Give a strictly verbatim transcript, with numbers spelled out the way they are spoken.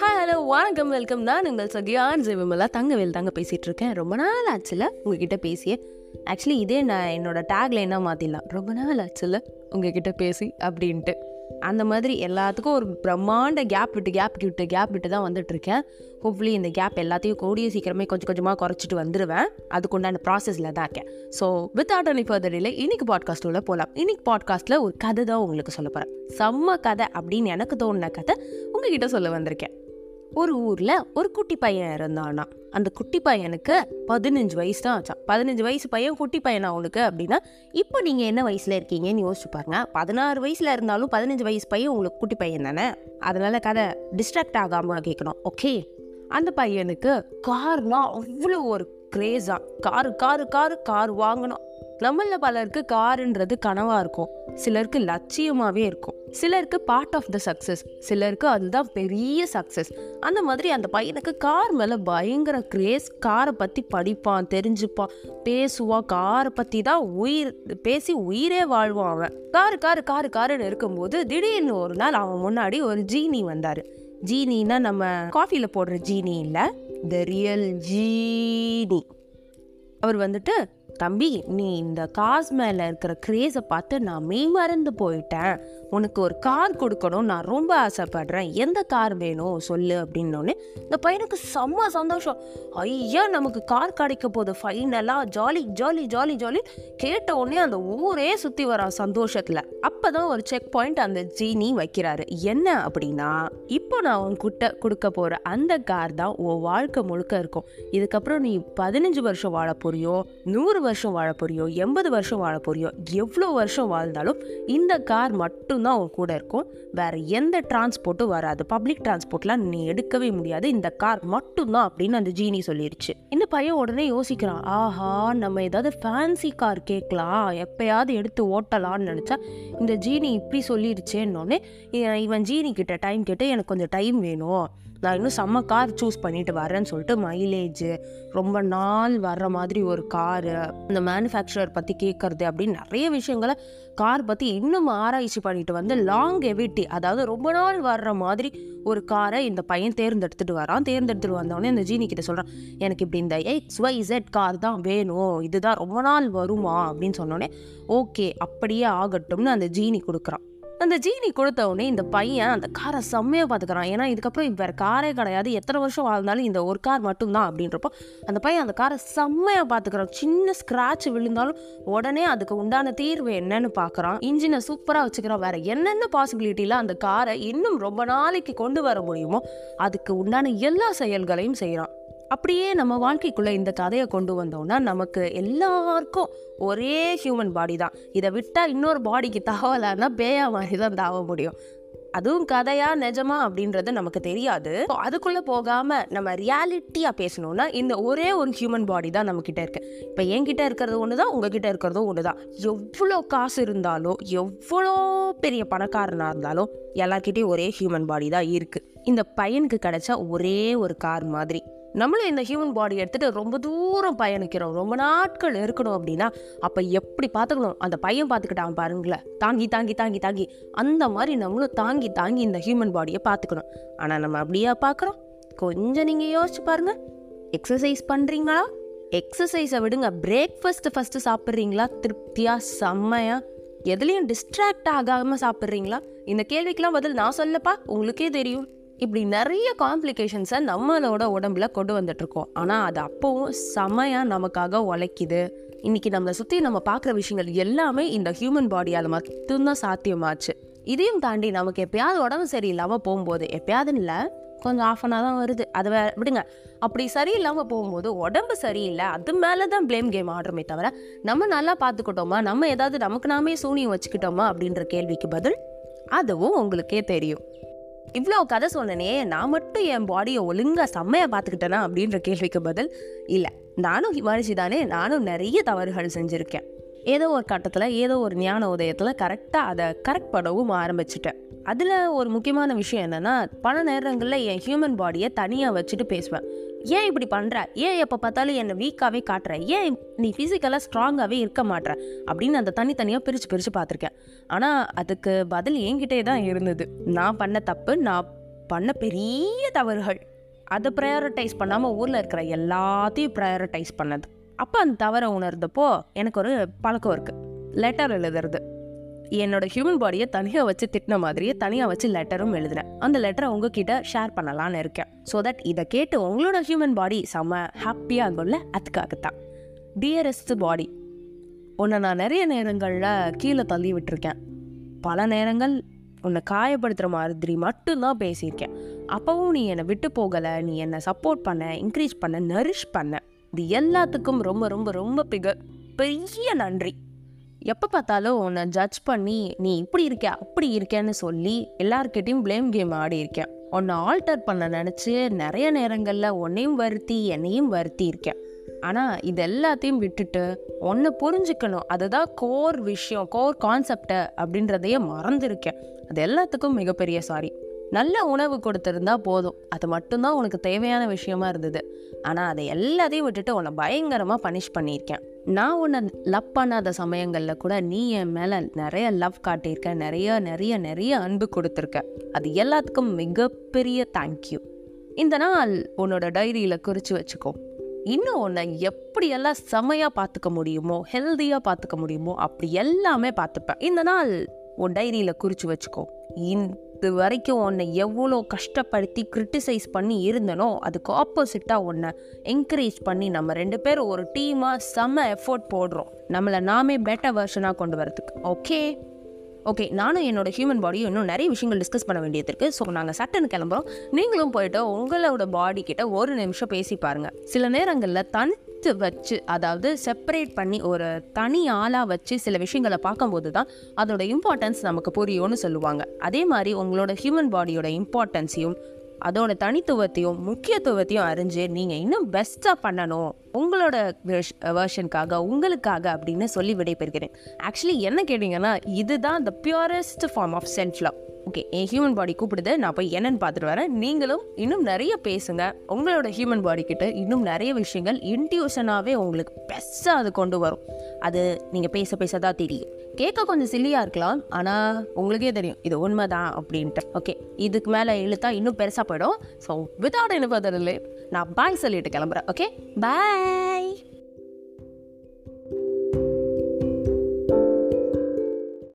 Hi hello வணக்கம் welcome. நான் உங்கள் சகியா ஆர்ஜே விமலா தங்கவேல் தாங்க பேசிகிட்டு இருக்கேன். ரொம்ப நாள் ஆச்சுல உங்ககிட்ட பேசிய, ஆக்சுவலி இதே நான் என்னோடய டேக்லைனாக மாற்றிடலாம், ரொம்ப நாள் ஆச்சுல உங்ககிட்ட பேசி அப்படின்ட்டு. அந்த மாதிரி எல்லாத்துக்கும் ஒரு பிரம்மாண்ட கேப் விட்டு கேப் விட்டு கேப் விட்டு தான் வந்துட்டுருக்கேன். ஹோப்ஃபுல்லி இந்த கேப் எல்லாத்தையும் கூடிய சீக்கிரமே கொஞ்சம் கொஞ்சமாக குறைச்சிட்டு வந்துடுவேன். அதுக்குண்டான ப்ராசஸில் தான் இருக்கேன். So without any further delay இன்றைக்கி பாட்காஸ்ட் உள்ள போகலாம். இன்றைக்கி பாட்காஸ்ட்டில் ஒரு கதை தான் உங்களுக்கு சொல்ல போகிறேன். செம்ம கதை அப்படின்னு எனக்கு தோணுன கதை உங்ககிட்ட சொல்ல வந்திருக்கேன். ஒரு ஊரில் ஒரு குட்டி பையன் இருந்தான்னா, அந்த குட்டி பையனுக்கு பதினஞ்சு வயசு தான் ஆச்சான். பதினஞ்சு வயசு பையன் குட்டி பையனா அவனுக்கு அப்படின்னா, இப்போ நீங்கள் என்ன வயசில் இருக்கீங்கன்னு யோசிச்சு பாருங்க. பதினாறு வயசில் இருந்தாலும் பதினஞ்சு வயசு பையன் உங்களுக்கு குட்டி பையன் தானே. அதனால் கதை டிஸ்ட்ராக்ட் ஆகாமல் கேட்கணும், ஓகே? அந்த பையனுக்கு கார்னால் அவ்வளோ ஒரு க்ரேஸாக, காரு காரு காரு கார் வாங்கணும். நம்மளில் பலருக்கு காருன்றது கனவாக இருக்கும், சிலருக்கு லட்சியமாகவே இருக்கும், சிலருக்கு பார்ட் ஆஃப் த சக்ஸஸ், சிலருக்கு அதுதான் பெரிய சக்ஸஸ். அந்த மாதிரி அந்த பையனுக்கு கார் மேலே பயங்கர கிரேஸ். காரை பற்றி படிப்பான், தெரிஞ்சுப்பான், பேசுவான், காரை பற்றி தான் உயிர் பேசி உயிரே வாழ்வான் அவன். காரு காரு காரு காருன்னு இருக்கும்போது திடீர்னு ஒரு நாள் அவன் முன்னாடி ஒரு ஜீனி வந்தார். ஜீனின்னா நம்ம காஃபியில் போடுற ஜீனி இல்லை, த ரியல் ஜீனி. அவர் வந்துட்டு, தம்பி, நீ இந்த காசு மேலே இருக்கிற கிரேஸை பார்த்து நான் மெய் மறந்து போயிட்டேன், உனக்கு ஒரு கார் கொடுக்கணும், நான் ரொம்ப ஆசைப்படுறேன், எந்த கார் வேணும் சொல்லு அப்படின்னோடனே இந்த பையனுக்கு செம்ம சந்தோஷம். ஐயா, நமக்கு கார் கிடைக்க போகுது ஃபைனலாக, ஜாலி ஜாலி ஜாலி ஜாலி கேட்ட உடனே அந்த ஊரே சுற்றி வரான் சந்தோஷத்தில். அப்போ தான் ஒரு செக் பாயிண்ட் அந்த ஜீனி வைக்கிறாரு. என்ன அப்படின்னா, இப்போ நான் உன்கிட்ட கொடுக்க போகிற அந்த கார் தான் உன் வாழ்க்கை முழுக்க இருக்கும். இதுக்கப்புறம் நீ பதினஞ்சு வருஷம் வாழ போறியோ, நூறு வருஷம் வாழ போறியோ, எண்பது வருஷம் வாழ போறியோ, எவ்வளோ வருஷம் வாழ்ந்தாலும் இந்த கார் மட்டும்தான் உன் கூட இருக்கும். வேற எந்த டிரான்ஸ்போர்ட்டும் வராது, பப்ளிக் டிரான்ஸ்போர்ட்லாம் நீ எடுக்கவே முடியாது, இந்த கார் மட்டும்தான் அப்படின்னு அந்த ஜீனி சொல்லிடுச்சு. இந்த பையன் உடனே யோசிக்கிறான், ஆஹா, நம்ம ஏதாவது ஃபேன்சி கார் கேட்கலாம், எப்பயாவது எடுத்து ஓட்டலான்னு நினச்சா இந்த ஜீனி இப்படி சொல்லிடுச்சேன்னொடனே இவன் ஜீனி கிட்ட டைம் கேட்டு, எனக்கு கொஞ்சம் டைம் வேணும், நான் இன்னும் செம்ம கார் சூஸ் பண்ணிட்டு வரேன்னு சொல்லிட்டு மைலேஜு ரொம்ப நாள் வர்ற மாதிரி ஒரு காரு, அந்த மேனுஃபேக்சரர் பற்றி கேட்குறது அப்படின்னு நிறைய விஷயங்களை கார் பற்றி இன்னும் ஆராய்ச்சி பண்ணிட்டு வந்து லாங் எவிட்டி, அதாவது ரொம்ப நாள் வர்ற மாதிரி ஒரு காரை இந்த பையன் தேர்ந்தெடுத்துட்டு வரான். தேர்ந்தெடுத்துட்டு வந்தவொடனே இந்த ஜீனி கிட்ட சொல்கிறான், எனக்கு இப்படி இந்த எக்ஸ் ஒய் இசட் கார் தான் வேணும், இதுதான் ரொம்ப நாள் வருமா அப்படின்னு சொன்னோடனே, ஓகே அப்படியே ஆகட்டும்னு அந்த ஜீனி கொடுக்குறான். அந்த ஜீனி கொடுத்த உடனே இந்த பையன் அந்த காரை செம்மையாக பார்த்துக்கிறான். ஏன்னா இதுக்கப்புறம் வேறு காரே கிடையாது, எத்தனை வருஷம் வாழ்ந்தாலும் இந்த ஒரு கார் மட்டும்தான் அப்படின்றப்போ அந்த பையன் அந்த காரை செம்மையாக பார்த்துக்கிறான். சின்ன ஸ்க்ராட்ச் விழுந்தாலும் உடனே அதுக்கு உண்டான தீர்வு என்னன்னு பார்க்குறான், இன்ஜினை சூப்பராக வச்சுக்கிறான். வேறு என்னென்ன பாசிபிலிட்டியில் அந்த காரை இன்னும் ரொம்ப நாளைக்கு கொண்டு வர முடியுமோ அதுக்கு உண்டான எல்லா செயல்களையும் செய்கிறான். அப்படியே நம்ம வாழ்க்கைக்குள்ளே இந்த கதையை கொண்டு வந்தோம்னா, நமக்கு எல்லாருக்கும் ஒரே ஹியூமன் பாடி தான், இதை விட்டால் இன்னொரு பாடிக்கு தாவலான்னா பேயா மாதிரி தான் தாவ முடியும். அதுவும் கதையா நிஜமா அப்படின்றது நமக்கு தெரியாது. அதுக்குள்ளே போகாமல் நம்ம ரியாலிட்டியாக பேசணும்னா, இந்த ஒரே ஒரு ஹியூமன் பாடி தான் நம்மக்கிட்ட இருக்குது. இப்போ என்கிட்ட இருக்கிறது ஒன்று தான், உங்ககிட்ட இருக்கிறதும் ஒன்று தான். எவ்வளோ காசு இருந்தாலும், எவ்வளோ பெரிய பணக்காரனாக இருந்தாலும், எல்லாருக்கிட்டையும் ஒரே ஹியூமன் பாடி தான் இருக்குது. இந்த பையனுக்கு கிடைச்சா ஒரே ஒரு கார் மாதிரி. நம்மளும் இந்த ஹியூமன் பாடி எடுத்துகிட்டு ரொம்ப தூரம் பயணிக்கிறோம், ரொம்ப நாட்கள் இருக்கணும் அப்படின்னா அப்போ எப்படி பார்த்துக்கணும்? அந்த பையன் பார்த்துக்கிட்டான் பாருங்களேன், தாங்கி தாங்கி தாங்கி தாங்கி அந்த மாதிரி நம்மளும் தாங்கி தாங்கி இந்த ஹியூமன் பாடியை பார்த்துக்கணும். ஆனால் நம்ம அப்படியே பார்க்குறோம். கொஞ்சம் நீங்கள் யோசிச்சு பாருங்கள், எக்ஸசைஸ் பண்ணுறீங்களா? எக்ஸசைஸை விடுங்க, பிரேக்ஃபாஸ்ட்டு ஃபஸ்ட்டு சாப்பிட்றீங்களா திருப்தியாக செம்மையாக? எதுலேயும் டிஸ்ட்ராக்ட் ஆகாமல் சாப்பிட்றீங்களா? இந்த கேள்விக்கெலாம் பதில் நான் சொல்லப்பா, உங்களுக்கே தெரியும். இப்படி நிறைய காம்ப்ளிகேஷன்ஸை நம்மளோட உடம்புல கொண்டு வந்துட்டுருக்கோம். ஆனால் அது அப்போவும் செமையாக நமக்காக உழைக்குது. இன்றைக்கி நம்மளை சுற்றி நம்ம பார்க்குற விஷயங்கள் எல்லாமே இந்த ஹியூமன் பாடியால் மட்டும்தான் சாத்தியமாச்சு. இதையும் தாண்டி நமக்கு எப்பயாவது உடம்பு சரியில்லாமல் போகும்போது, எப்பயாவது இல்லை, கொஞ்சம் ஆஃப் அன் ஹவர் தான் வருது, அதை வே விடுங்க, அப்படி சரியில்லாமல் போகும்போது உடம்பு சரியில்லை அது மேலே தான் ப்ளேம் கேம் ஆடுறோமே தவிர, நம்ம நல்லா பார்த்துக்கிட்டோமா, நம்ம ஏதாவது நமக்கு நாமே சூனியம் வச்சுக்கிட்டோமா அப்படின்ற கேள்விக்கு பதில் அதுவும் உங்களுக்கே தெரியும். இவ்வளோ கதை சொன்னனே, நான் மட்டும் என் பாடியை ஒழுங்காக செம்மையாக பார்த்துக்கிட்டேனா அப்படின்ற கேள்விக்கு பதில் இல்லை. நானும் மனுஷி தானே, நானும் நிறைய தவறுகள் செஞ்சுருக்கேன். ஏதோ ஒரு கட்டத்தில், ஏதோ ஒரு ஞான உதயத்தில் கரெக்டாக அதை கரெக்ட் பண்ணவும் ஆரம்பிச்சிட்டேன். அதில் ஒரு முக்கியமான விஷயம் என்னென்னா, பல நேரங்களில் என் ஹியூமன் பாடியை தனியாக வச்சுட்டு பேசுவேன். ஏன் இப்படி பண்ணுற, ஏன் எப்போ பார்த்தாலும் என்னை வீக்காகவே காட்டுற, ஏன் நீ ஃபிசிக்கலாக ஸ்ட்ராங்காகவே இருக்க மாட்ற அப்படின்னு அந்த தனித்தனியாக பிரித்து பிரித்து பார்த்துருக்கேன். ஆனால் அதுக்கு பதில் என்கிட்டே தான் இருந்தது. நான் பண்ண தப்பு, நான் பண்ண பெரிய தவறுகள், அதை ப்ரையாரிட்டைஸ் பண்ணாமல் ஊரில் இருக்கிற எல்லாத்தையும் ப்ரையாரிட்டைஸ் பண்ணது. அப்போ அந்த தவறை உணர்ந்தப்போ எனக்கு ஒரு பழக்கம் இருக்குது, லெட்டர் எழுதுறது. என்னோடய ஹியூமன் பாடியை தனியாக வச்சு திட்டின மாதிரியே தனியாக வச்சு லெட்டரும் எழுதுறேன். அந்த லெட்டரை உங்ககிட்ட ஷேர் பண்ணலான்னு இருக்கேன். ஸோ தட் இதை கேட்டு உங்களோட ஹியூமன் பாடி செம்ம ஹாப்பியாக இருக்கும்ல, அதுக்காகத்தான். டியரஸ்ட் பாடி, உன்னை நான் நிறைய நேரங்களில் கீழே தள்ளி விட்டுருக்கேன். பல நேரங்கள் உன்னை காயப்படுத்துகிற மாதிரி மட்டும்தான் பேசியிருக்கேன். அப்போவும் நீ என்னை விட்டு போகலை, நீ என்னை சப்போர்ட் பண்ண, என்கரேஜ் பண்ண, நரிஷ் பண்ண. இது எல்லாத்துக்கும் ரொம்ப ரொம்ப ரொம்ப பிக பெரிய நன்றி. எப்போ பார்த்தாலும் உன்னை ஜட்ஜ் பண்ணி நீ இப்படி இருக்க அப்படி இருக்கேன்னு சொல்லி எல்லாருக்கிட்டையும் ப்ளேம் கேம் ஆடி இருக்கேன். உன்னை ஆல்டர் பண்ண நினச்சி நிறைய நேரங்களில் உன்னையும் வருத்தி என்னையும் வருத்தி இருக்கேன். ஆனால் இது எல்லாத்தையும் விட்டுட்டு உன்னை புரிஞ்சுக்கணும், அதுதான் கோர் விஷயம், கோர் கான்செப்டை அப்படின்றதையே மறந்துருக்கேன். அது எல்லாத்துக்கும் மிகப்பெரிய சாரி. நல்ல உணவு கொடுத்துருந்தா போதும், அது மட்டும்தான் உனக்கு தேவையான விஷயமா இருந்தது. ஆனால் அதை எல்லாத்தையும் விட்டுட்டு உன்னை பயங்கரமாக பனிஷ் பண்ணியிருக்கேன். நான் உன்னை லவ் பண்ணாத சமயங்களில் கூட நீ என் மேலே நிறைய லவ் காட்டியிருக்க, நிறைய நிறைய நிறைய அன்பு கொடுத்துருக்க. அது எல்லாத்துக்கும் மிகப்பெரிய தேங்க்யூ. இந்த நாள் உன்னோட டைரியில் குறித்து வச்சுக்கோ. இன்னும் உன்னை எப்படியெல்லாம் செமையாக பார்த்துக்க முடியுமோ, ஹெல்தியாக பார்த்துக்க முடியுமோ, அப்படி எல்லாமே பார்த்துப்பேன். இந்த நாள் உன் டைரியில் குறித்து வச்சுக்கோ. இது வரைக்கும் உன்னை எவ்வளோ கஷ்டப்படுத்தி கிரிட்டிசைஸ் பண்ணி இருந்தனோ அதுக்கு ஆப்போசிட்டாக உன்னை என்கரேஜ் பண்ணி நம்ம ரெண்டு பேரும் ஒரு டீமாக செம்ம எஃபோர்ட் போடுறோம் நம்மளை நாமே பெட்டர் வெர்ஷனாக கொண்டு வரதுக்கு. ஓகே ஓகே நானும் என்னோடய ஹியூமன் பாடியும் இன்னும் நிறைய விஷயங்கள் டிஸ்கஸ் பண்ண வேண்டியது இருக்குது. ஸோ நாங்கள் சட்டன்னு கிளம்புறோம். நீங்களும் போயிட்டு உங்களோட பாடிக்கிட்ட ஒரு நிமிஷம் பேசி பாருங்கள். சில நேரங்களில் தன் வச்சு, அதாவது செப்பரேட் பண்ணி ஒரு தனி ஆளாக வச்சு சில விஷயங்களை பார்க்கும்போது தான் அதோட இம்பார்ட்டன்ஸ் நமக்கு புரியும்னு சொல்லுவாங்க. அதே மாதிரி உங்களோட ஹியூமன் பாடியோட இம்பார்ட்டன்ஸையும் அதோட தனித்துவத்தையும் முக்கியத்துவத்தையும் அறிஞ்சு நீங்கள் இன்னும் பெஸ்ட்டாக பண்ணணும் உங்களோட வேர்ஷனுக்காக, உங்களுக்காக அப்படின்னு சொல்லி விடைபெறுகிறேன். ஆக்சுவலி என்ன கேட்டிங்கன்னா, இதுதான் the purest form of self love. Okay, என் ஹியூமன் பாடி கூப்பிடுது, நான் போய் என்னன்னு பார்த்துட்டு வரேன். நீங்களும் இன்னும் நிறைய பேசுங்க உங்களோட ஹியூமன் பாடிக்கிட்ட. இன்னும் நிறைய விஷயங்கள் இன்ட்யூஷனாகவே உங்களுக்கு பெஸ்ட்டாக அது கொண்டு வரும். அது நீங்கள் பேச பேசதான் தெரியும். கேட்க கொஞ்சம் சில்லியாக இருக்கலாம், ஆனால் உங்களுக்கே தெரியும் இது உண்மை தான் அப்படின்ட்டு. ஓகே, இதுக்கு மேலே இழுத்தா இன்னும் பெருசாக போயிடும். So without any further delay நான் பாய் சொல்லிட்டு கிளம்புறேன். ஓகே, பாய்.